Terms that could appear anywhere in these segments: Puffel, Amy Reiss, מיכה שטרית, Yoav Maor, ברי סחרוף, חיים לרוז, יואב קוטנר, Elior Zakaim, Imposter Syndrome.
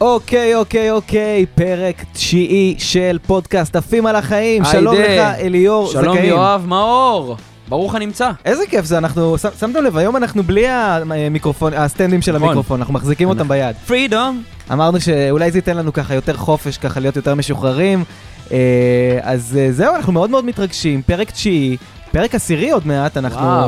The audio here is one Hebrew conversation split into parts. אוקיי, פרק תשיעי של פודקאסט עפים על החיים. שלום לך, אליור זקאים. שלום יואב מאור, ברוך הנמצא. איזה כיף זה, אנחנו, שמתם לב, היום אנחנו בלי המיקרופון, הסטנדים של המיקרופון, אנחנו מחזיקים אותם ביד. פרידום. אמרנו שאולי זה ייתן לנו ככה יותר חופש, ככה להיות יותר משוחררים. אז זהו, אנחנו מאוד מאוד מתרגשים. פרק תשיעי, פרק עשירי עוד מעט,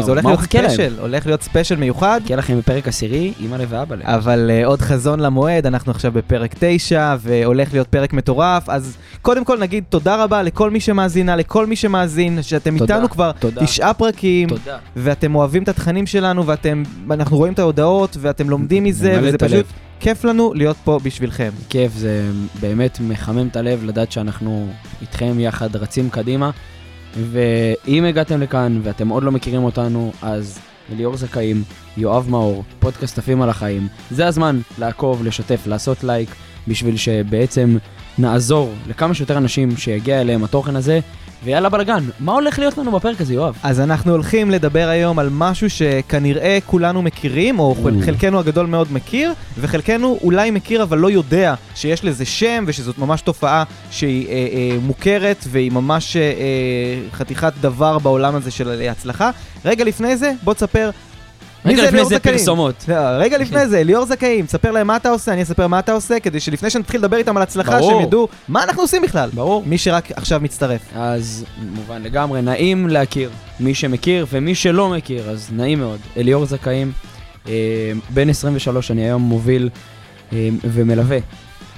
זה הולך להיות ספשייל, הולך להיות ספשייל מיוחד. כי לכם בפרק עשירי, אמא לב ואבא לב. אבל עוד חזון למועד, אנחנו עכשיו בפרק 9, והולך להיות פרק מטורף, אז קודם כל נגיד תודה רבה לכל מי שמאזינה, לכל מי שמאזין, שאתם איתנו כבר 9 פרקים, ואתם אוהבים את התכנים שלנו, ואנחנו רואים את ההודעות, ואתם לומדים מזה, וזה פשוט כיף לנו להיות פה בשבילכם. כיף, זה באמת מחמם את הלב לדעת שאנחנו איתכם יחד רצים קדימה. ואם הגעתם לכאן ואתם עוד לא מכירים אותנו, אז אליאור זכאים, יואב מאור, פודקאסט עפים על החיים. זה הזמן לעקוב, לשתף, לעשות לייק, בשביל שבעצם נעזור לכמה שיותר אנשים שיגיע אליהם התוכן הזה. ויאללה בלגן, מה הולך להיות לנו בפרק הזה, יואב? אז אנחנו הולכים לדבר היום על משהו שכנראה כולנו מכירים, או חלקנו הגדול מאוד מכיר, וחלקנו אולי מכיר אבל לא יודע שיש לזה שם, ושזאת ממש תופעה שהיא מוכרת, והיא ממש חתיכת דבר בעולם הזה של הצלחה. רגע לפני זה, בוא תספר... רגע לפני זה פרסומות. רגע לפני זה, אליאור זכאים, תספר להם מה אתה עושה, אני אספר מה אתה עושה, כדי שלפני שנתחיל לדבר איתם על הצלחה, שהם ידעו מה אנחנו עושים בכלל. ברור. מי שרק עכשיו מצטרף. אז מובן לגמרי, נעים להכיר. מי שמכיר ומי שלא מכיר, אז נעים מאוד. אליאור זכאים, בן 23, אני היום מוביל ומלווה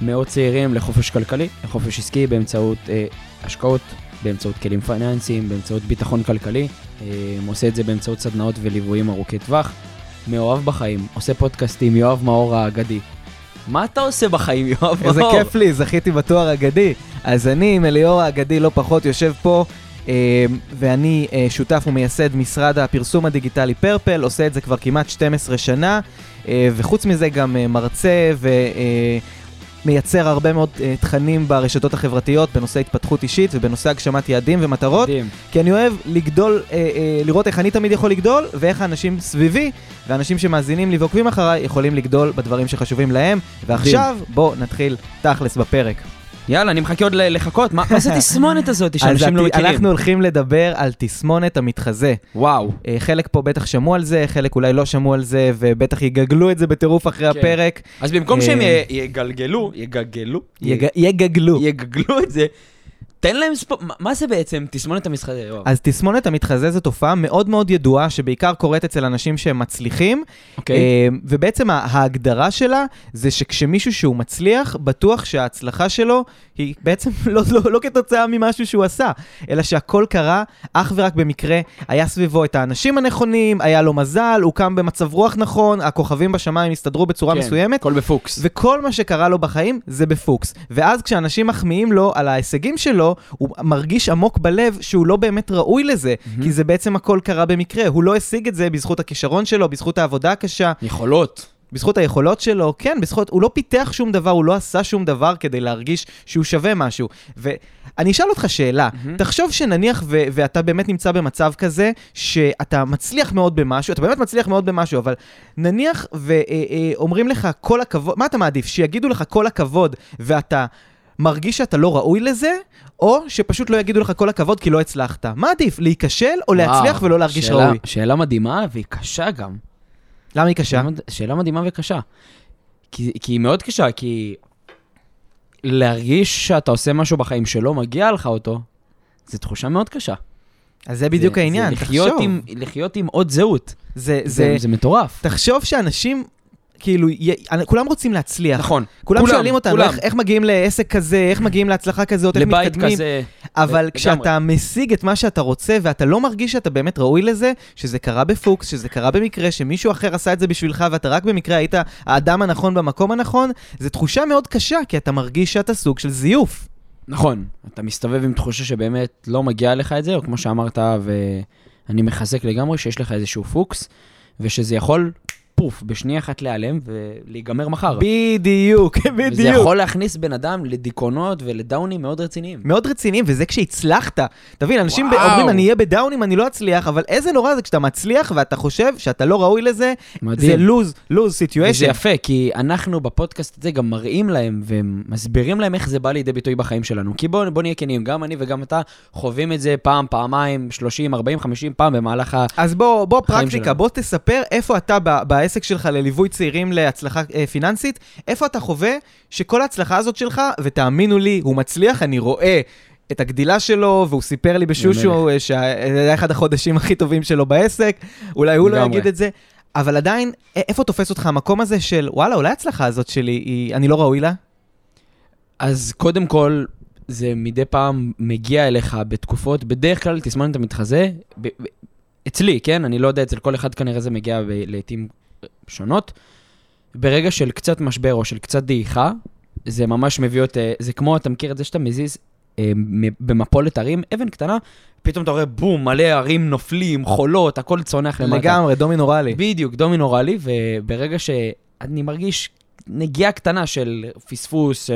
מאות צעירים לחופש כלכלי, לחופש עסקי, באמצעות השקעות, באמצעות כלים פיננסיים, באמצעות ביטחון כלכלי, עושה את זה באמצעות סדנאות וליוויים ארוכי טווח. מאוהב בחיים, עושה פודקאסטים, יואב מאור האגדי. מה אתה עושה בחיים, יואב מאור? איזה כיף לי, זכיתי בתואר האגדי. אז אני עם אליאור האגדי לא פחות יושב פה, ואני שותף ומייסד משרד הפרסום הדיגיטלי פרפל, עושה את זה כבר כמעט 12 שנה, וחוץ מזה גם מרצה מייצר הרבה מאוד תכנים ברשתות החברתיות, בנושא התפתחות אישית ובנושא הגשמת יעדים ומטרות. כי אני אוהב לגדול, לראות איך אני תמיד יכול לגדול, ואיך האנשים סביבי, ואנשים שמאזינים לי ועוקבים אחריי, יכולים לגדול בדברים שחשובים להם. ועכשיו, בוא נתחיל תכלס בפרק. יאללה, אני מחכה עוד לחכות. מה זה תסמונת הזאת שאנשים לא מכירים? אנחנו הולכים לדבר על תסמונת המתחזה. וואו. חלק פה בטח שמעו על זה, חלק אולי לא שמעו על זה, ובטח יגגלו את זה בטירוף אחרי הפרק. אז במקום שהם יגגלו את זה, תן להם מה זה בעצם תסמונת המתחזה? אז תסמונת המתחזה זו תופעה מאוד מאוד ידועה, שבעיקר קורית אצל אנשים שהם מצליחים, ובעצם ההגדרה שלה זה שכשמישהו שהוא מצליח, בטוח שההצלחה שלו היא בעצם לא כתוצאה ממשהו שהוא עשה, אלא שהכל קרה אך ורק במקרה, היה סביבו את האנשים הנכונים, היה לו מזל, הוא קם במצב רוח נכון, הכוכבים בשמיים הסתדרו בצורה מסוימת, כל בפוקס. וכל מה שקרה לו בחיים זה בפוקס. ואז כשאנשים מחמיאים לו על ההישגים שלו, הוא מרגיש עמוק בלב שהוא לא באמת ראוי לזה, כי זה בעצם הכל קרה במקרה, הוא לא השיג את זה בזכות הכישרון שלו, בזכות העבודה הקשה. יכולות. בזכות היכולות שלו, כן, בזכות, הוא לא פיתח שום דבר, הוא לא עשה שום דבר כדי להרגיש שהוא שווה משהו. ואני אשאל אותך שאלה, תחשוב שנניח ואתה באמת נמצא במצב כזה, שאתה מצליח מאוד במשהו, אתה באמת מצליח מאוד במשהו, אבל נניח ואומרים לך כל הכבוד, מה אתה מעדיף? שיגידו לך כל הכבוד ואתה מרגיש שאתה לא ראוי לזה, או שפשוט לא יגידו לך כל הכבוד כי לא הצלחת. מה עדיף, להיכשל או להצליח ולא להרגיש ראוי? שאלה מדהימה והיא קשה גם. למה היא קשה? שאלה מדהימה וקשה. כי היא מאוד קשה, כי להרגיש שאתה עושה משהו בחיים שלא מגיע לך אותו, זו תחושה מאוד קשה. אז זה בדיוק העניין, תחשוב. לחיות עם עוד זהות. זה מטורף. תחשוב שאנשים... כאילו, כולם רוצים להצליח. נכון. כולם שואלים אותנו, איך מגיעים לעסק כזה, איך מגיעים להצלחה כזאת, איך מתקדמים. אבל כשאתה משיג את מה שאתה רוצה, ואתה לא מרגיש שאתה באמת ראוי לזה, שזה קרה בפוקס, שזה קרה במקרה, שמישהו אחר עשה את זה בשבילך, ואתה רק במקרה היית האדם הנכון במקום הנכון, זו תחושה מאוד קשה, כי אתה מרגיש שאתה סוג של זיוף. נכון. אתה מסתובב עם תחושה שבאמת לא מגיע לך את זה, או כמו שאמרת, ואני מחזק לגמרי שיש לך איזשהו פוקס, ושזה יכול פוף, בשנייה אחת להיעלם ולהיגמר מחר. בדיוק, בדיוק. וזה יכול להכניס בן אדם לדיכאונות ולדאונים מאוד רציניים. מאוד רציניים, וזה כשהצלחת. תבין, אנשים אומרים, אני אהיה בדאונים, אני לא אצליח, אבל איזה נורא זה כשאתה מצליח ואתה חושב שאתה לא ראוי לזה, זה לוז סיטואשן. וזה יפה, כי אנחנו בפודקאסט הזה גם מראים להם ומסבירים להם איך זה בא לידי ביטוי בחיים שלנו. כי בוא נהיה כנים, גם אני וגם אתה חווים את זה פעם, פעמיים, 30, 40, 50 פעם במהלך החיים שלנו. אז בוא פרקטיקה, בוא תספר איפה אתה בעסק שלך לליווי צעירים להצלחה פיננסית, איפה אתה חווה שכל ההצלחה הזאת שלך, ותאמינו לי, הוא מצליח, אני רואה את הגדילה שלו, והוא סיפר לי בשושו שזה אחד החודשים הכי טובים שלו בעסק, אולי הוא לא יגיד את זה, אבל עדיין, איפה תופס אותך המקום הזה של, וואלה, אולי ההצלחה הזאת שלי, אני לא ראוי לה? אז קודם כל, זה מדי פעם מגיע אליך בתקופות, בדרך כלל תסמן את המתחזה, אצלי, כן? אני לא יודע, אצל כל אחד כנראה זה מגיע לעתים שונות. ברגע של קצת משבר או של קצת דעיכה, זה ממש מביא אותי, זה כמו, אתה מכיר את זה שאתה מזיז במפולת הרים, אבן קטנה, פתאום אתה רואה בום, מלא הרים נופלים, חולות, הכל צונח למטה. לגמרי, דומינורלי. בדיוק, דומינורלי, וברגע שאני מרגיש נגיעה קטנה של פספוס,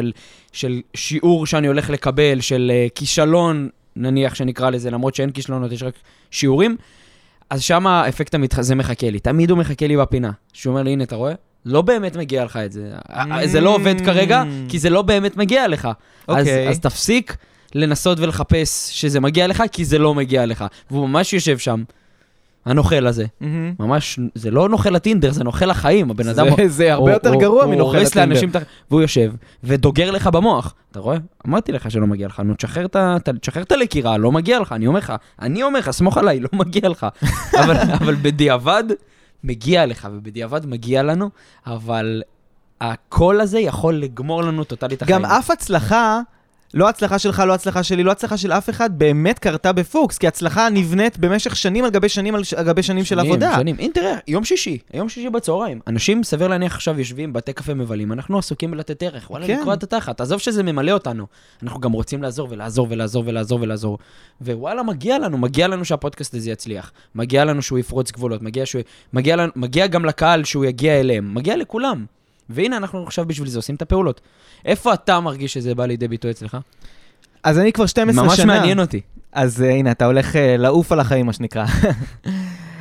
של שיעור שאני הולך לקבל, של כישלון, נניח שנקרא לזה, למרות שאין כישלונות, יש רק שיעורים, אז שם האפקט המתחזה מחכה לי. תמיד הוא מחכה לי בפינה. שהוא אומר לי, הנה, אתה רואה? לא באמת מגיע לך את זה. זה לא עובד כרגע, כי זה לא באמת מגיע לך. אז תפסיק לנסות ולחפש שזה מגיע לך, כי זה לא מגיע לך. והוא ממש יושב שם. הנוכל הזה. ממש, זה לא נוכל הטינדר, זה נוכל החיים. הבן אדם, זה הרבה יותר גרוע מנוכל הטינדר. והוא יושב ודוגר לך במוח. אתה רואה? אמרתי לך שלא מגיע לך. נו, תשחרר את הלקירה, לא מגיע לך. אני אומר לך, סמוך עליי, לא מגיע לך. אבל בדיעבד מגיע לך, ובדיעבד מגיע לנו, אבל הכל הזה יכול לגמור לנו טוטלית החיים. גם אף הצלחה, לא הצלחה שלך, לא הצלחה שלי, לא הצלחה של אף אחד, באמת קרתה בפוקס, כי הצלחה נבנית במשך שנים על גבי שנים, על גבי שנים של עבודה. שנים. תראה, יום שישי בצהריים. אנשים, סביר להניח, עכשיו יושבים, בתי קפה מבלים, אנחנו עסוקים בלתת ערך, וואלה, לקרוא את התחת, עזוב שזה ממלא אותנו. אנחנו גם רוצים לעזור ולעזור ולעזור ולעזור ולעזור. ווואלה, מגיע לנו שהפודקאסט הזה יצליח. מגיע לנו שהוא יפרוץ גבולות, מגיע גם לקהל שהוא יגיע אליהם, מגיע לכולם. והנה אנחנו עכשיו בשביל זה עושים את הפעולות. איפה אתה מרגיש שזה בא לידי ביטוי אצלך? אז אני כבר 12 שנה. ממש מעניין אותי. אז הנה, אתה הולך לעוף על החיים, מה שנקרא.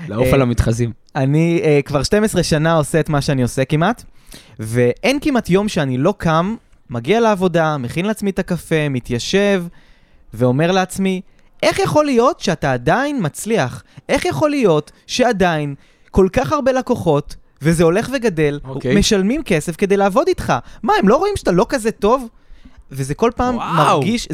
לעוף על המתחזים. אני כבר 12 שנה עושה את מה שאני עושה כמעט, ואין כמעט יום שאני לא קם, מגיע לעבודה, מכין לעצמי את הקפה, מתיישב, ואומר לעצמי, איך יכול להיות שאתה עדיין מצליח? איך יכול להיות שעדיין כל כך הרבה לקוחות, וזה הולך וגדל, משלמים כסף כדי לעבוד איתך. מה, הם לא רואים שאתה לא כזה טוב? וזה כל פעם מרגיש,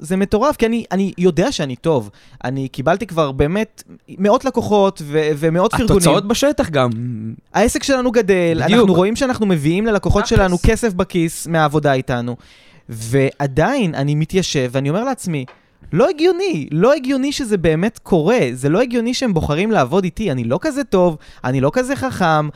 זה מטורף, כי אני יודע שאני טוב. אני קיבלתי כבר באמת מאות לקוחות ומאות פרגונים. התוצאות בשטח גם. העסק שלנו גדל, אנחנו רואים שאנחנו מביאים ללקוחות שלנו כסף בכיס מהעבודה איתנו. ועדיין אני מתיישב ואני אומר לעצמי, לא הגיוני שזה באמת קורה, זה לא הגיוני שהם בוחרים לעבוד איתי, אני לא כזה טוב, אני לא כזה חכם,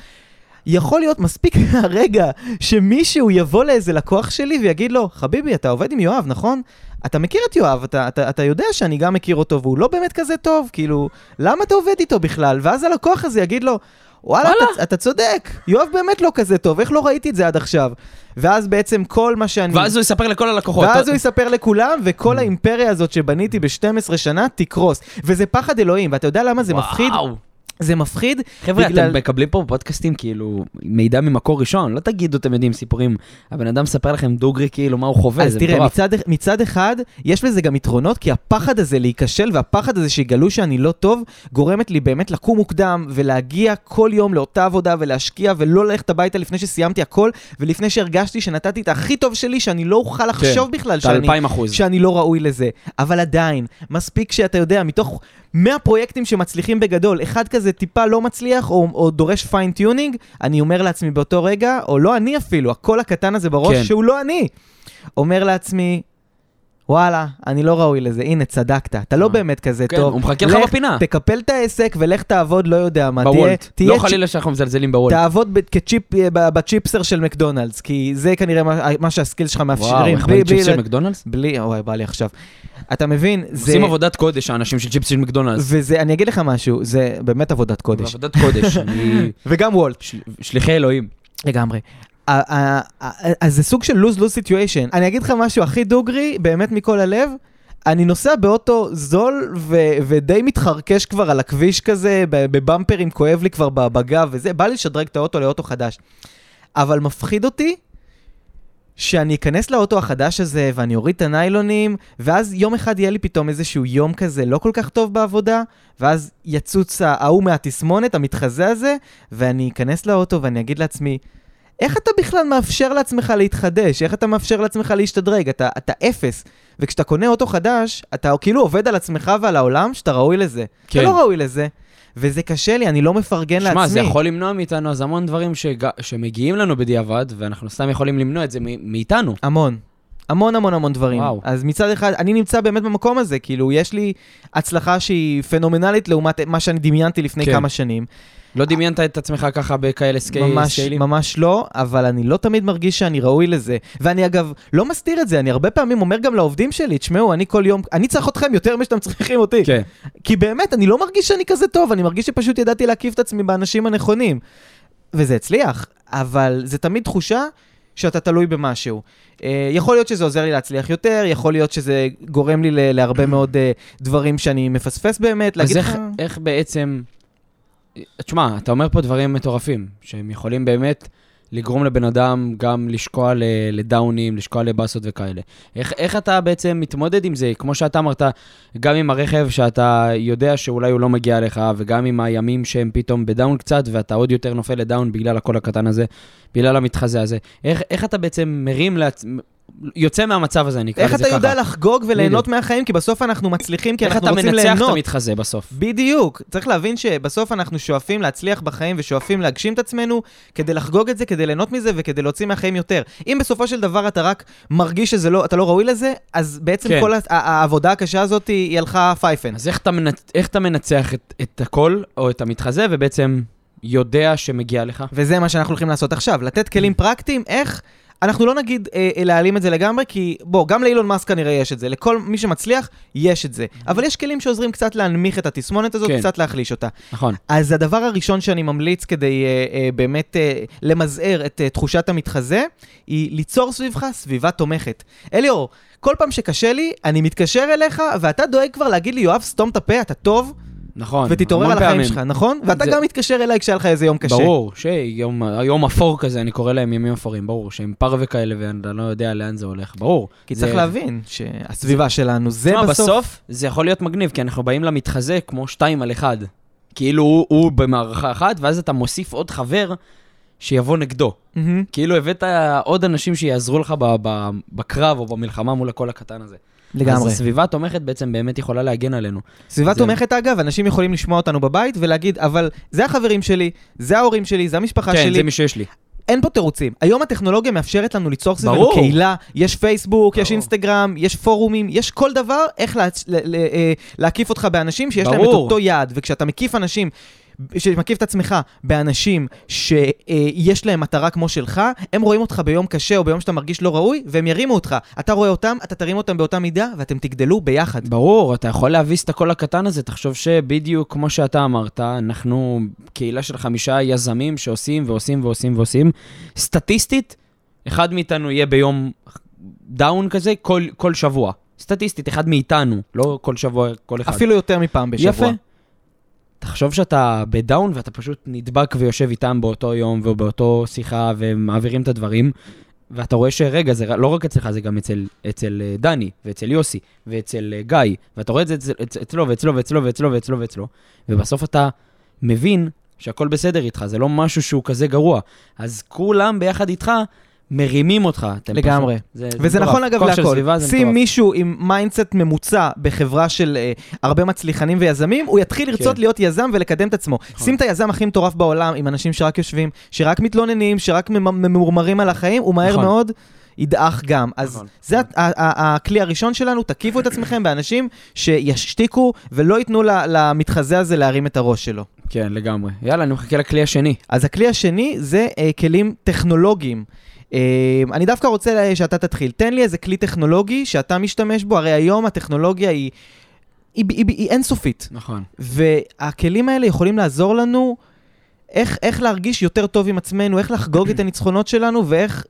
יכול להיות מספיק הרגע שמישהו יבוא לאיזה לקוח שלי ויגיד לו, חביבי, אתה עובד עם יואב, נכון? אתה מכיר את יואב, אתה יודע שאני גם מכיר אותו, והוא לא באמת כזה טוב, כאילו, למה אתה עובד איתו בכלל? ואז הלקוח הזה יגיד לו, וואלה, אתה צודק, יואב באמת לא כזה טוב, איך לא ראיתי את זה עד עכשיו? ואז בעצם כל מה שאני... ואז הוא יספר לכל הלקוחות. ואז הוא יספר לכולם, וכל האימפריה הזאת שבניתי ב-12 שנה תקרוס. וזה פחד אלוהים, ואתה יודע למה זה מפחיד? זה מפחיד. חבר'ה, אתם מקבלים פה בפודקאסטים כאילו מידע ממקור ראשון, לא תגידו, אתם יודעים, סיפורים. הבן אדם מספר לכם דוגרי כאילו מה הוא חווה. אז תראה, מצד אחד, יש לזה גם יתרונות, כי הפחד הזה להיכשל והפחד הזה שיגלו שאני לא טוב, גורמת לי באמת לקום מוקדם ולהגיע כל יום לאותה עבודה ולהשקיע ולא ללכת הביתה לפני שסיימתי הכל, ולפני שהרגשתי שנתתי את הכי טוב שלי, שאני לא אוכל לחשוב בכלל שאני לא ראוי לזה. אבל עדיין, מספיק שאתה יודע, מתוך 100 פרויקטים שמצליחים בגדול, אחד כזה טיפה לא מצליח או דורש פיינטיונינג, אני אומר לעצמי באותו רגע, או לא אני אפילו, הקול הקטן הזה בראש, שהוא לא אני, אומר לעצמי, וואלה, אני לא ראוי לזה, הנה, צדקת, אתה לא באמת כזה טוב. הוא מחכה לך בפינה. תקפל את העסק ולך תעבוד, לא יודע מה. בוולט, לא חלילה שאנחנו מזלזלים בוולט. תעבוד בצ'יפסר של מקדונלדס, כי זה כנראה מה שהסקיל שלך מאפשרים. וואו, איך צ'יפסר מקדונלדס? בלי, אוי, בא לי עכשיו. אתה מבין, זה... עושים עבודת קודש, האנשים של צ'יפסר מקדונלדס. וזה, אני אגיד לך משהו, זה באמת עבודת קודש. עבודת קודש, וגם וולט. שליחי אלוהים. לגמרי. אז זה סוג של לוז-לוז סיטואשן. אני אגיד לך משהו הכי דוגרי, באמת מכל הלב, אני נוסע באוטו זול ודי מתחרקש כבר על הכביש כזה, בבמפרים כואב לי כבר בגב וזה, בא לי לשדרג את האוטו לאוטו חדש. אבל מפחיד אותי שאני אכנס לאוטו החדש הזה ואני אוריד את הניילונים, ואז יום אחד יהיה לי פתאום איזשהו יום כזה לא כל כך טוב בעבודה, ואז יצוץ ההוא מהתסמונת, המתחזה הזה, ואני אכנס לאוטו ואני אגיד לעצמי, איך אתה בכלל מאפשר לעצמך להתחדש? איך אתה מאפשר לעצמך להשתדרג? אתה אפס. וכשאתה קונה אוטו חדש, אתה כאילו עובד על עצמך ועל העולם שאתה ראוי לזה. כן. אתה לא ראוי לזה. וזה קשה לי, אני לא מפרגן לעצמי. זה יכול למנוע מאיתנו אז המון דברים שמגיעים לנו בדיעבד, ואנחנו סתם יכולים למנוע את זה מאיתנו. המון. המון המון המון דברים. וואו. אז מצד אחד, אני נמצא באמת במקום הזה, כאילו יש לי הצלחה שהיא פנומנלית לעומת מה שאני דמיינתי לפני כן. כמה שנים. לא דמיינת את עצמך ככה בכאלה סקיילים? ממש לא, אבל אני לא תמיד מרגיש שאני ראוי לזה. ואני אגב לא מסתיר את זה, אני הרבה פעמים אומר גם לעובדים שלי, תשמעו, אני כל יום, אני צריך אתכם יותר ממה שאתם צריכים אותי. כן. כי באמת, אני לא מרגיש שאני כזה טוב, אני מרגיש שפשוט ידעתי להקיף את עצמי באנשים הנכונים. וזה הצליח, אבל זה תמיד תחושה שאתה תלוי במשהו. יכול להיות שזה עוזר לי להצליח יותר, יכול להיות שזה גורם לי להרבה מאוד דברים שאני מפספס באמת. אז איך בעצם... תשמע, אתה אומר פה דברים מטורפים, שהם יכולים באמת לגרום לבן אדם גם לשקוע לדאונים, לשקוע לבאסות וכאלה. איך אתה בעצם מתמודד עם זה? כמו שאתה אמרת, גם עם הרכב שאתה יודע שאולי הוא לא מגיע לך, וגם עם הימים שהם פתאום בדאון קצת, ואתה עוד יותר נופל לדאון בגלל הכל הקטן הזה, בגלל המתחזה הזה. איך אתה בעצם מרים לעצמך? יוצא מהמצב הזה, אני אקרא לזה ככה. איך אתה יודע לחגוג וליהנות מהחיים? כי בסוף אנחנו מצליחים, כי אנחנו רוצים ליהנות. איך אתה מנצח את המתחזה בסוף? בדיוק. צריך להבין שבסוף אנחנו שואפים להצליח בחיים, ושואפים להגשים את עצמנו, כדי לחגוג את זה, כדי ליהנות מזה, וכדי להוציא מהחיים יותר. אם בסופו של דבר אתה רק מרגיש שאתה לא ראוי לזה, אז בעצם כל העבודה הקשה הזאת היא הלכה פייפן. אז איך אתה מנצח את הכל, או את המתחזה, ובעצם יודע שמגיע לך? וזה מה שאנחנו הולכים לעשות עכשיו, לתת כלים פרקטיים, איך אנחנו לא נגיד להעלים את זה לגמרי, כי בוא, גם לאילון מאסק כנראה יש את זה, לכל מי שמצליח יש את זה. אבל יש כלים שעוזרים קצת להנמיך את התסמונת הזאת, קצת להחליש אותה. נכון. אז הדבר הראשון שאני ממליץ כדי באמת למזער את תחושת המתחזה, היא ליצור סביבך סביבה תומכת. אליאור, כל פעם שקשה לי, אני מתקשר אליך, ואתה דואג כבר להגיד לי, יואב, סתום את הפה, אתה טוב, נכון, ותתעורר על החיים שלך, נכון? ואתה גם מתקשר אליי כשהיה לך איזה יום קשה. ברור, שיום אפור כזה, אני קורא להם ימים אפורים, ברור, שהם פרווה כאלה ואני לא יודע לאן זה הולך, ברור. כי צריך להבין שהסביבה שלנו, זה בסוף, זה יכול להיות מגניב, כי אנחנו באים למתחזה כמו 2-1, כאילו הוא במערכה אחת, ואז אתה מוסיף עוד חבר שיבוא נגדו. כאילו הבאת עוד אנשים שיעזרו לך בקרב או במלחמה מול הכל הקטן הזה. לגמרי. אז הסביבה תומכת בעצם באמת יכולה להגן עלינו. סביבה תומכת, אגב, אנשים יכולים לשמוע אותנו בבית ולהגיד, אבל זה החברים שלי, זה ההורים שלי, זה המשפחה שלי. כן, זה מי שיש לי. אין פה תירוצים. היום הטכנולוגיה מאפשרת לנו ליצור סביבנו קהילה, יש פייסבוק, יש אינסטגרם, יש פורומים, יש כל דבר איך להקיף אותך באנשים שיש להם את אותו יעד. וכשאתה מקיף אנשים, שמקיף את עצמך באנשים שיש להם מטרה כמו שלך, הם רואים אותך ביום קשה או ביום שאתה מרגיש לא ראוי, והם ירימו אותך. אתה רואה אותם, אתה תרים אותם באותה מידה, ואתם תגדלו ביחד. ברור, אתה יכול להביס את הכל הקטן הזה. תחשוב שבדיוק כמו שאתה אמרת, אנחנו קהילה של 5 יזמים שעושים ועושים ועושים ועושים. סטטיסטית, אחד מאיתנו יהיה ביום דאון כזה כל שבוע. סטטיסטית, אחד מאיתנו, לא כל שבוע, כל אחד. אפילו יותר מפעם בשבוע. יפה. תחשוב שאתה בדאון ואתה פשוט נדבק ויושב איתם באותו יום ובאותו שיחה ומעבירים את הדברים, ואתה רואה שרגע, זה לא רק אצלך, זה גם אצל דני ואצל יוסי ואצל גיא, ואתה רואה את זה אצלו ואצלו ואצלו ואצלו ואצלו ואצלו, ובסוף אתה מבין שהכל בסדר איתך, זה לא משהו שהוא כזה גרוע, אז כולם ביחד איתך מרימים אותך. לגמרי. וזה נכון אגב להכל. שים מישהו עם מיינדסט ממוצע בחברה של הרבה מצליחנים ויזמים, הוא יתחיל לרצות להיות יזם ולקדם את עצמו. שים את היזם הכי מטורף בעולם עם אנשים שרק יושבים, שרק מתלוננים, שרק ממורמרים על החיים, הוא מהר מאוד ידעך גם. אז זה הכלי הראשון שלנו, תקיפו את עצמכם באנשים שישתיקו ולא ייתנו למתחזה הזה להרים את הראש שלו. כן, לגמרי. יאללה, אני מחכה לכלי השני. אז הכלי השני זה כלים טכנולוגיים. אני דווקא רוצה שאתה תתחיל. תן לי איזה כלי טכנולוגי שאתה משתמש בו. הרי היום הטכנולוגיה היא אינסופית. נכון. והכלים האלה יכולים לעזור לנו איך להרגיש יותר טוב עם עצמנו, איך לחגוג את הניצחונות שלנו, ואיך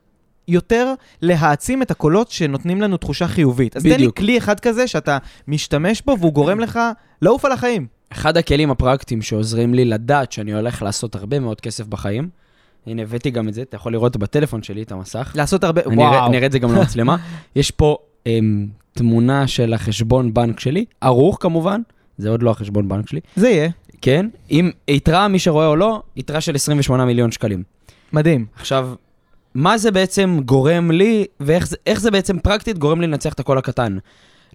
יותר להעצים את הקולות שנותנים לנו תחושה חיובית. אז תן לי כלי אחד כזה שאתה משתמש בו, והוא גורם לך לעוף על החיים. אחד הכלים הפרקטיים שעוזרים לי לדעת שאני הולך לעשות הרבה מאוד כסף בחיים, הנה, הבאתי גם את זה, אתה יכול לראות בטלפון שלי את המסך. לעשות הרבה, וואו. נראה את זה גם למצלמה. יש פה תמונה של החשבון בנק שלי, ערוך כמובן, זה עוד לא החשבון בנק שלי. זה יהיה. כן, אם יתרה, מי שרואה או לא, יתרה של 28 מיליון שקלים. מדהים. עכשיו, מה זה בעצם גורם לי, ואיך זה בעצם פרקטית גורם לי לנצח את הכל הקטן?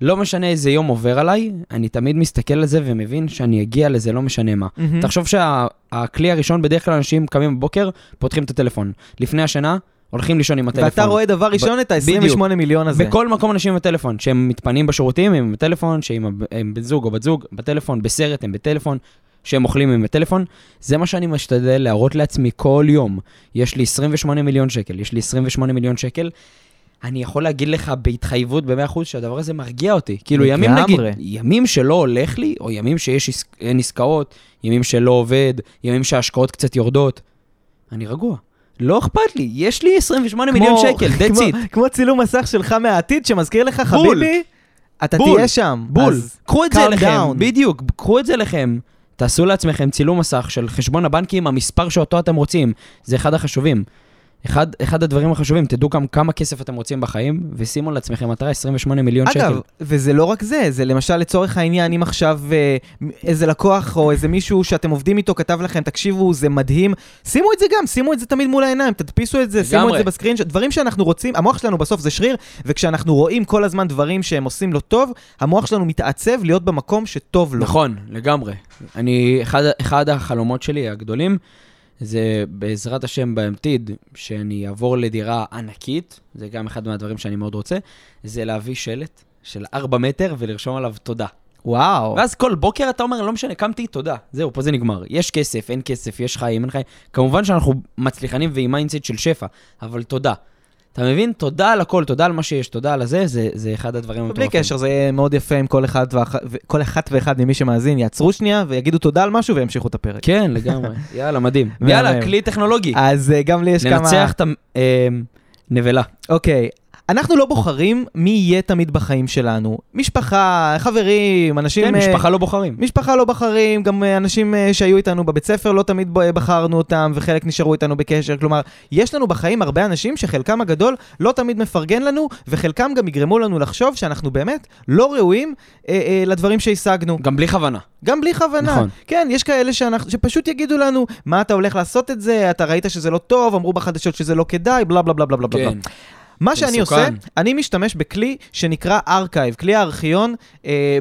לא משנה איזה יום עובר עליי, אני תמיד מסתכל על זה ומבין שאני אגיע לזה, לא משנה מה. תחשוב שהכלי הראשון, בדרך כלל אנשים קמים בבוקר, פותחים את הטלפון. לפני השנה, הולכים לישון עם הטלפון. ואתה רואה דבר ראשון את ה-28 מיליון הזה. בכל מקום אנשים עם הטלפון, שהם מתפנים בשירותים, הם בטלפון, שהם בן זוג או בת זוג, בטלפון, בסרט, הם בטלפון, שהם אוכלים עם הטלפון. זה מה שאני משתדל להראות לעצמי כל יום. יש לי 28 מיליון שקל, יש לי 28 מיליון שקל. אני יכול להגיד לך בהתחייבות ב-100% שהדבר הזה מרגיע אותי. כאילו ימים נגיד, ימים שלא הולך לי, או ימים שיש עסקאות, ימים שלא עובד, ימים שההשקעות קצת יורדות. אני רגוע. לא אכפת לי, יש לי 28 מיליון שקל, that's it. כמו צילום מסך שלך מהעתיד שמזכיר לך, חביבי, אתה תהיה שם. בול. קחו את זה לכם, בדיוק, קחו את זה לכם. תעשו לעצמכם צילום מסך של חשבון הבנקים, המספר שאותו אתם רוצים. זה אחד החשובים. אחד הדברים החשובים, תדעו כמה כסף אתם רוצים בחיים, ושימו לעצמכם מטרה 28 מיליון שקל. אגב, וזה לא רק זה, זה למשל לצורך העניין, אם עכשיו איזה לקוח או איזה מישהו שאתם עובדים איתו, כתב לכם, תקשיבו, זה מדהים, שימו את זה גם, שימו את זה תמיד מול העיניים, תדפיסו את זה, שימו את זה בסקרין, דברים שאנחנו רוצים, המוח שלנו בסוף זה שריר, וכשאנחנו רואים כל הזמן דברים שהם עושים לו טוב, המוח שלנו מתעצב להיות במקום שטוב לו. נכון, לגמרי. אחד החלומות שלי הגדולים, זה בעזרת השם בעתיד, שאני אעבור לדירה ענקית, זה גם אחד מהדברים שאני מאוד רוצה, זה להביא שלט של 4 מטר ולרשום עליו תודה. וואו. ואז כל בוקר אתה אומר, לא משנה, קמתי, תודה. זהו, פה זה נגמר. יש כסף, אין כסף, יש חיים, אין חיים. כמובן שאנחנו מצליחנים ועם מיינדסט של שפע, אבל תודה. אתה מבין? תודה על הכל, תודה על מה שיש, תודה על הזה, זה אחד הדברים. בלי קשר, זה מאוד יפה עם כל אחת ואחד ממי שמאזין, יעצרו שנייה ויגידו תודה על משהו וימשיכו את הפרק. כן, לגמרי. יאללה, מדהים. יאללה, כלי טכנולוגי. אז גם לי יש כמה... ננצח את הנבלה. אוקיי. אנחנו לא בוחרים מי יהיה תמיד בחיים שלנו. משפחה, חברים, אנשים... כן, משפחה לא בוחרים. משפחה לא בוחרים, גם אנשים שהיו איתנו בבית ספר לא תמיד בחרנו אותם, וחלק נשארו איתנו בקשר. כלומר, יש לנו בחיים הרבה אנשים שחלקם הגדול לא תמיד מפרגן לנו, וחלקם גם יגרמו לנו לחשוב שאנחנו באמת לא ראויים לדברים שהשגנו. גם בלי כוונה. גם בלי כוונה. נכון. כן, יש כאלה שפשוט יגידו לנו, מה אתה הולך לעשות את זה, אתה ראית שזה לא טוב, אמרו בחדשות שזה לא כדאי, בלה, בלה, בלה, בלה, בלה. כן. מה שאני עושה, אני משתמש בכלי שנקרא ארכייב, כלי הארכיון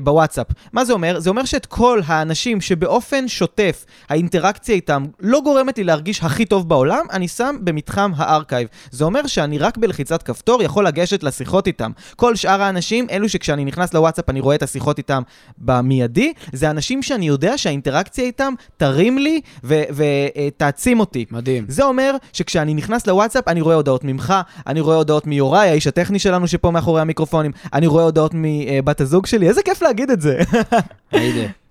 בוואטסאפ. מה זה אומר? זה אומר שאת כל האנשים שבאופן שוטף, האינטראקציה איתם לא גורמת לי להרגיש הכי טוב בעולם, אני שם במתחם הארכייב. זה אומר שאני רק בלחיצת כפתור יכול לגשת לשיחות איתם. כל שאר האנשים, אלו שכשאני נכנס לוואטסאפ אני רואה את השיחות איתם במיידי, זה אנשים שאני יודע שהאינטראקציה איתם תרים לי ותעצים אותי. מדהים. זה אומר שכשאני נכנס לוואטסאפ אני רואה הודעות ממך, אני רואה הודעות מיוראי, האיש הטכני שלנו שפה מאחורי המיקרופונים, אני רואה הודעות מבת הזוג שלי, איזה כיף להגיד את זה.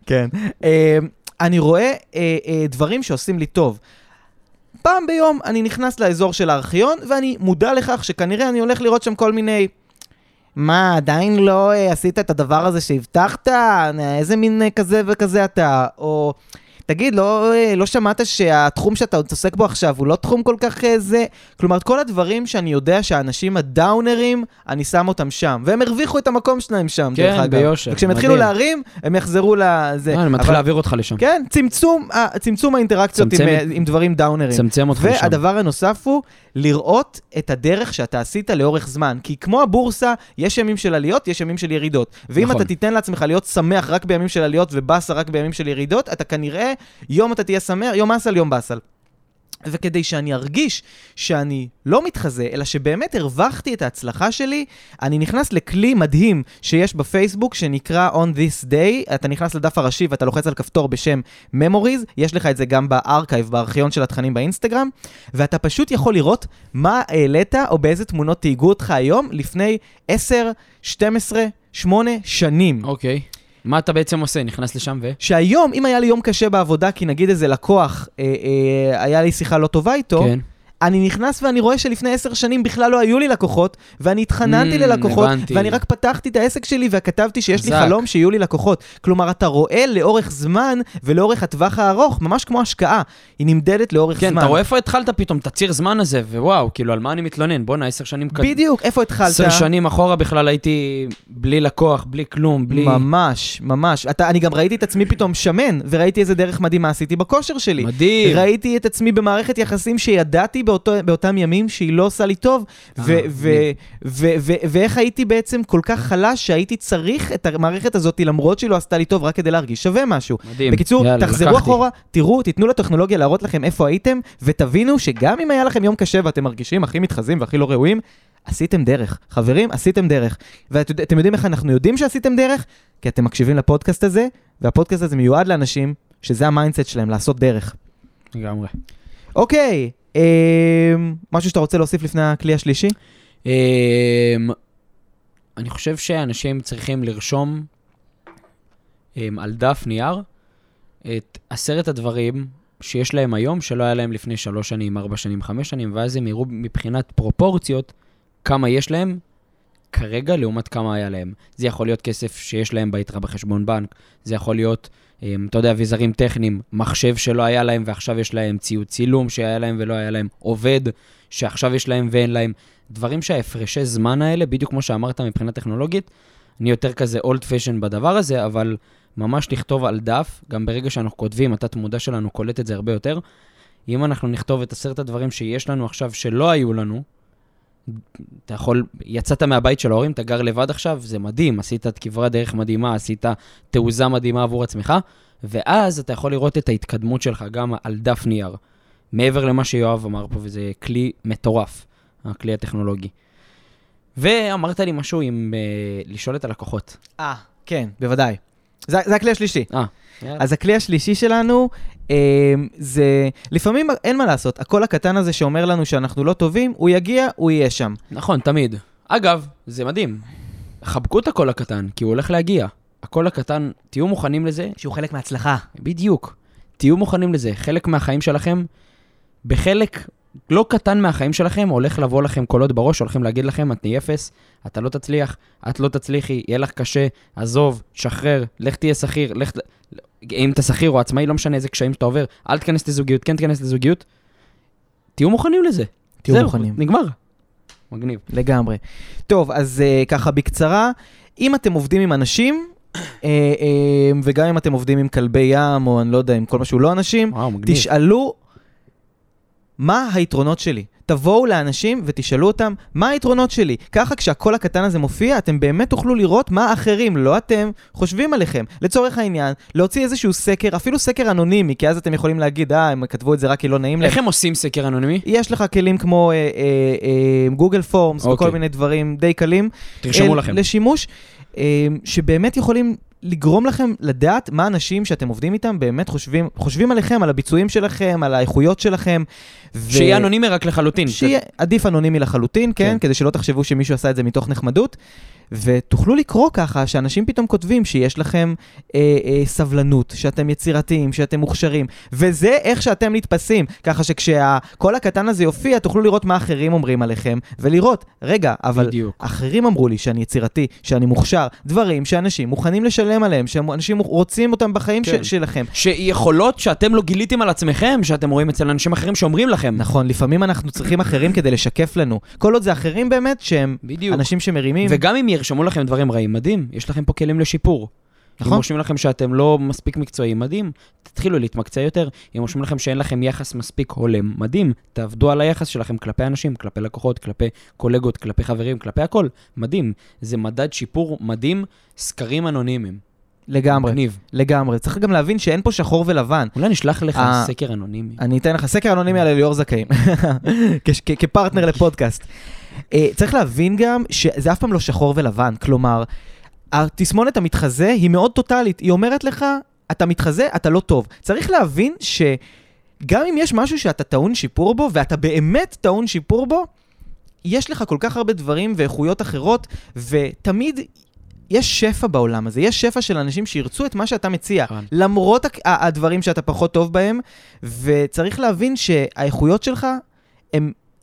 כן. אני רואה דברים שעושים לי טוב. פעם ביום אני נכנס לאזור של הארכיון, ואני מודע לכך שכנראה אני הולך לראות שם כל מיני... מה, עדיין לא עשית את הדבר הזה שהבטחת? איזה מין כזה וכזה אתה? או... תגיד, לא שמעת שהתחום שאתה עוסק בו עכשיו הוא לא תחום כל כך זה? כלומר, כל הדברים שאני יודע שהאנשים הדאונרים, אני שם אותם שם. והם הרוויחו את המקום שלהם שם. כן, ביושר. וכשהם התחילו להרים, הם יחזרו לזה. אני מתחיל להעביר אותך לשם. כן, צמצום האינטראקציות עם דברים דאונרים. צמצם אותך לשם. והדבר הנוסף הוא לראות את הדרך שאתה עשית לאורך זמן. כי כמו הבורסה, יש ימים של עליות, יש ימים של ירידות. ואם אתה תיתן לעצמך להיות שמח רק בימים של עליות ובאסה רק בימים של ירידות, אתה כנראה יום אתה תהיה שמח, יום אסל, יום באסל. וכדי שאני ארגיש שאני לא מתחזה, אלא שבאמת הרווחתי את ההצלחה שלי, אני נכנס לכלי מדהים שיש בפייסבוק שנקרא On This Day. אתה נכנס לדף הראשי ואתה לוחץ על כפתור בשם Memories, יש לך את זה גם בארכייב, בארכיון של התכנים באינסטגרם, ואתה פשוט יכול לראות מה העלית או באיזה תמונות תהיגו אותך היום לפני 10, 12, 8 שנים. אוקיי. מה אתה בעצם עושה? נכנס לשם ו... שהיום, אם היה לי יום קשה בעבודה, כי נגיד איזה לקוח, היה לי שיחה לא טובה איתו, כן. אני נכנס ואני רואה שלפני 10 שנים בכלל לא היו לי לקוחות, ואני התחננתי ללקוחות, הבנתי. ואני רק פתחתי את העסק שלי וכתבתי שיש לי חלום שיהיו לי לקוחות. כלומר, אתה רואה לאורך זמן ולאורך הטווח הארוך, ממש כמו השקעה, היא נמדדת לאורך זמן. כן, אתה רואה איפה התחלת פתאום, תציר זמן הזה, ווואו, כאילו, על מה אני מתלונן? בוא נה, 10 שנים... בדיוק, איפה התחלת? 10 שנים אחורה בכלל הייתי בלי לקוח, בלי כלום, בלי... ממש, ממש. אני גם ראיתי את עצמי פתאום שמן, וראיתי איזה דרך מדהים עשיתי בכושר שלי. מדהים. ראיתי את עצמי במערכת יחסים שידעתי באותם ימים שהיא לא עושה לי טוב, ואיך הייתי בעצם כל כך חלש שהייתי צריך את המערכת הזאת למרות שהיא לא עשתה לי טוב רק כדי להרגיש שווה משהו. בקיצור, תחזרו אחורה, תראו, תיתנו לטכנולוגיה להראות לכם איפה הייתם, ותבינו שגם אם היה לכם יום קשה ואתם מרגישים הכי מתחזים והכי לא ראויים, עשיתם דרך. חברים, עשיתם דרך. ואתם יודעים איך אנחנו יודעים שעשיתם דרך? כי אתם מקשיבים לפודקאסט הזה, והפודקאסט הזה מיועד לאנשים שזה המיינדסט שלהם, לעשות דרך. לגמרי. אוקיי. משהו שאתה רוצה להוסיף לפני הכלי השלישי? אני חושב שאנשים צריכים לרשום על דף נייר את 10 הדברים שיש להם היום שלא היה להם לפני 3 שנים, 4 שנים, 5 שנים, ואז הם יראו מבחינת פרופורציות כמה יש להם כרגע לעומת כמה היה להם. זה יכול להיות כסף שיש להם ביתרה בחשבון בנק, זה יכול להיות אתה יודע, ויזרים טכניים, מחשב שלא היה להם ועכשיו יש להם, ציוד צילום שהיה להם ולא היה להם, עובד שעכשיו יש להם ואין להם, דברים שההפרשי זמן האלה, בדיוק כמו שאמרת מבחינה טכנולוגית, אני יותר כזה old fashion בדבר הזה, אבל ממש לכתוב על דף, גם ברגע שאנחנו כותבים, התת מודע שלנו קולט את זה הרבה יותר, אם אנחנו נכתוב את 10 הדברים שיש לנו עכשיו שלא היו לנו, אתה יכול, יצאת מהבית של ההורים, אתה גר לבד עכשיו, זה מדהים, עשית כברת דרך מדהימה, עשית תעוזה מדהימה עבור עצמך, ואז אתה יכול לראות את ההתקדמות שלך גם על דף נייר, מעבר למה שיואב אמר פה, וזה כלי מטורף, הכלי הטכנולוגי. ואמרת לי משהו עם לשאול את הלקוחות. כן, בוודאי. זה הכלי השלישי. אז הכלי השלישי שלנו, זה, לפעמים אין מה לעשות, הכל הקטן הזה שאומר לנו שאנחנו לא טובים, הוא יגיע, הוא יהיה שם. נכון, תמיד. אגב, זה מדהים. חבקו את הכל הקטן, כי הוא הולך להגיע. הכל הקטן, תהיו מוכנים לזה. שהוא חלק מההצלחה. בדיוק. תהיו מוכנים לזה. חלק מהחיים שלכם, בחלק לא קטן מהחיים שלכם, הולך לבוא לכם קולות בראש, הולכים להגיד לכם, את נהיה אפס, אתה לא תצליח, את לא תצליחי, יהיה לך קשה, עזוב, שחרר, לך תהיה שכיר, לך... אם אתה שכיר או עצמאי, לא משנה איזה קשיים שאתה עובר, אל תכנס לזוגיות, כן תכנס לזוגיות, תהיו מוכנים לזה. תהיו מוכנים. נגמר. מגניב. לגמרי. טוב, אז ככה בקצרה, אם אתם עובדים עם אנשים, וגם אם אתם עובדים עם כלבי ים, או אני לא יודע, עם כל משהו לא אנשים, תשאלו מה היתרונות שלי. תבואו לאנשים ותשאלו אותם מה היתרונות שלי. ככה כשהכל הקטן הזה מופיע, אתם באמת תוכלו לראות מה אחרים, לא אתם, חושבים עליכם. לצורך העניין, להוציא איזשהו סקר, אפילו סקר אנונימי, כי אז אתם יכולים להגיד, הם כתבו את זה רק כי לא נעים להם. איך הם עושים סקר אנונימי? יש לך כלים כמו גוגל פורמס וכל מיני דברים די קלים. תרשמו לכם. לשימוש, שבאמת יכולים לגרום לכם לדעת מה אנשים שאתם עובדים איתם באמת חושבים עליכם, על הביצועים שלכם, על האיכויות שלכם. שיהיה אנונימי רק לחלוטין. שיהיה עדיף אנונימי לחלוטין, כן, כדי שלא תחשבו שמישהו עשה את זה מתוך נחמדות. ותוכלו לקרוא ככה שאנשים פתאום כותבים שיש לכם סבלנות, שאתם יצירתיים, שאתם מוכשרים, וזה איך שאתם נתפסים, ככה שכשכל הקטן הזה יופיע, תוכלו לראות מה אחרים אומרים עליכם, ולראות, רגע, אבל בדיוק. אחרים אמרו לי שאני יצירתי, שאני מוכשר, דברים שאנשים מוכנים לשלם עליהם, שאנשים רוצים אותם בחיים כן. שלכם. שיכולות שאתם לא גיליתם על עצמכם, שאתם רואים אצל אנשים אחרים שאומרים לכם. נכון, לפעמים אנחנו צריכים אחרים כדי לשקף לנו. כל עוד זה אחרים באמת שהם בדיוק. אנשים שמרימים. וגם אם ירשמו לכם דברים רעים, מדהים, יש לכם פה כלים לשיפור. נכון. אם רושמים לכם שאתם לא מספיק מקצועיים, מדהים, תתחילו להתמקצע יותר. אם רושמים לכם שאין לכם יחס מספיק הולם, מדהים, תעבדו על היחס שלכם כלפי אנשים, כלפי לקוחות, כלפי קולגות, כלפי חברים, כלפי הכל, מדהים. זה מדד שיפור מדהים, סקרים אנונימיים. לגמרי. צריך גם להבין שאין פה שחור ולבן. אולי נשלח לך סקר אנונימי. אני אתן לך סקר אנונימי על אליאור זכאים. כפרטנר לפודקאסט. צריך להבין גם שזה אף פעם לא שחור ולבן. כלומר, התסמונת המתחזה היא מאוד טוטלית. היא אומרת לך, אתה מתחזה, אתה לא טוב. צריך להבין שגם אם יש משהו שאתה טעון שיפור בו, ואתה באמת טעון שיפור בו, יש לך כל כך הרבה דברים ואיכויות אחרות, ותמיד יש שפע בעולם הזה, יש שפע של אנשים שירצו את מה שאתה מציע, למרות הדברים שאתה פחות טוב בהם, וצריך להבין שהאיכויות שלך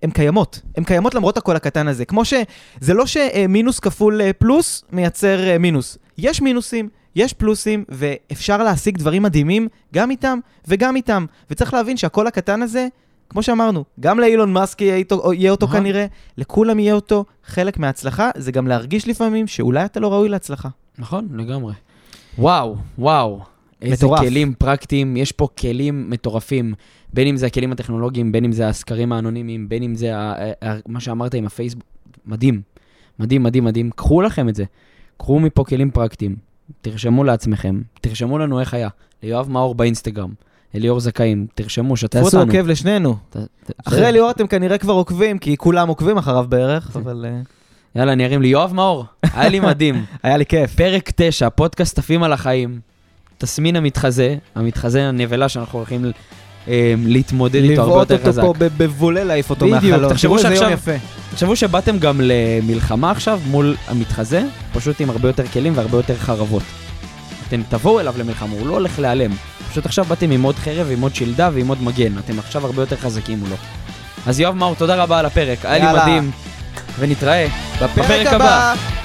הן קיימות, הן קיימות למרות הכל הקטן הזה, כמו שזה לא שמינוס כפול פלוס מייצר מינוס, יש מינוסים, יש פלוסים, ואפשר להשיג דברים מדהימים גם איתם וגם איתם, וצריך להבין שהכל הקטן הזה, כמו שאמרנו, גם לאילון מאסק יהיה אותו כנראה, לכולם יהיה אותו, חלק מההצלחה, זה גם להרגיש לפעמים שאולי אתה לא ראוי להצלחה. נכון, לגמרי. וואו, וואו. איזה כלים פרקטיים, יש פה כלים מטורפים, בין אם זה הכלים הטכנולוגיים, בין אם זה הסקרים האנונימיים, בין אם זה מה שאמרת עם הפייסבוק, מדהים, מדהים, מדהים, מדהים, קחו לכם את זה, קחו מפה כלים פרקטיים, תרשמו לעצמכם, תרשמו לנו איך היה, ליואב מאור באינסטגרם, אליאור זכאים, תרשמו, שתפו אותנו. תעשו עוקב לשנינו. אחרי אליאור אתם כנראה כבר עוקבים, כי כולם עוקבים אחריו בערך, אבל... יאללה, נראים לי יואב מאור. היה לי מדהים. היה לי כיף. פרק 9, פודקאסט עפים על החיים. תסמין המתחזה, המתחזה הנבלה שאנחנו הולכים להתמודד איתו הרבה יותר חזק. לבעוט אותו פה בבולה, להעיף אותו מהחלון. תחשבו שבאתם גם למלחמה עכשיו מול המתחזה, פשוט עם הרבה יותר כלים והרבה יותר חרבות. אתם תבואו אליו למלחמה, הוא לא הולך להיעלם. פשוט עכשיו באתם עם עוד חרב, עם עוד שלדה ועם עוד מגן. אתם עכשיו הרבה יותר חזקים מולו. אז יואב מאור, תודה רבה על הפרק. היה לי מדהים. ונתראה בפרק הבא.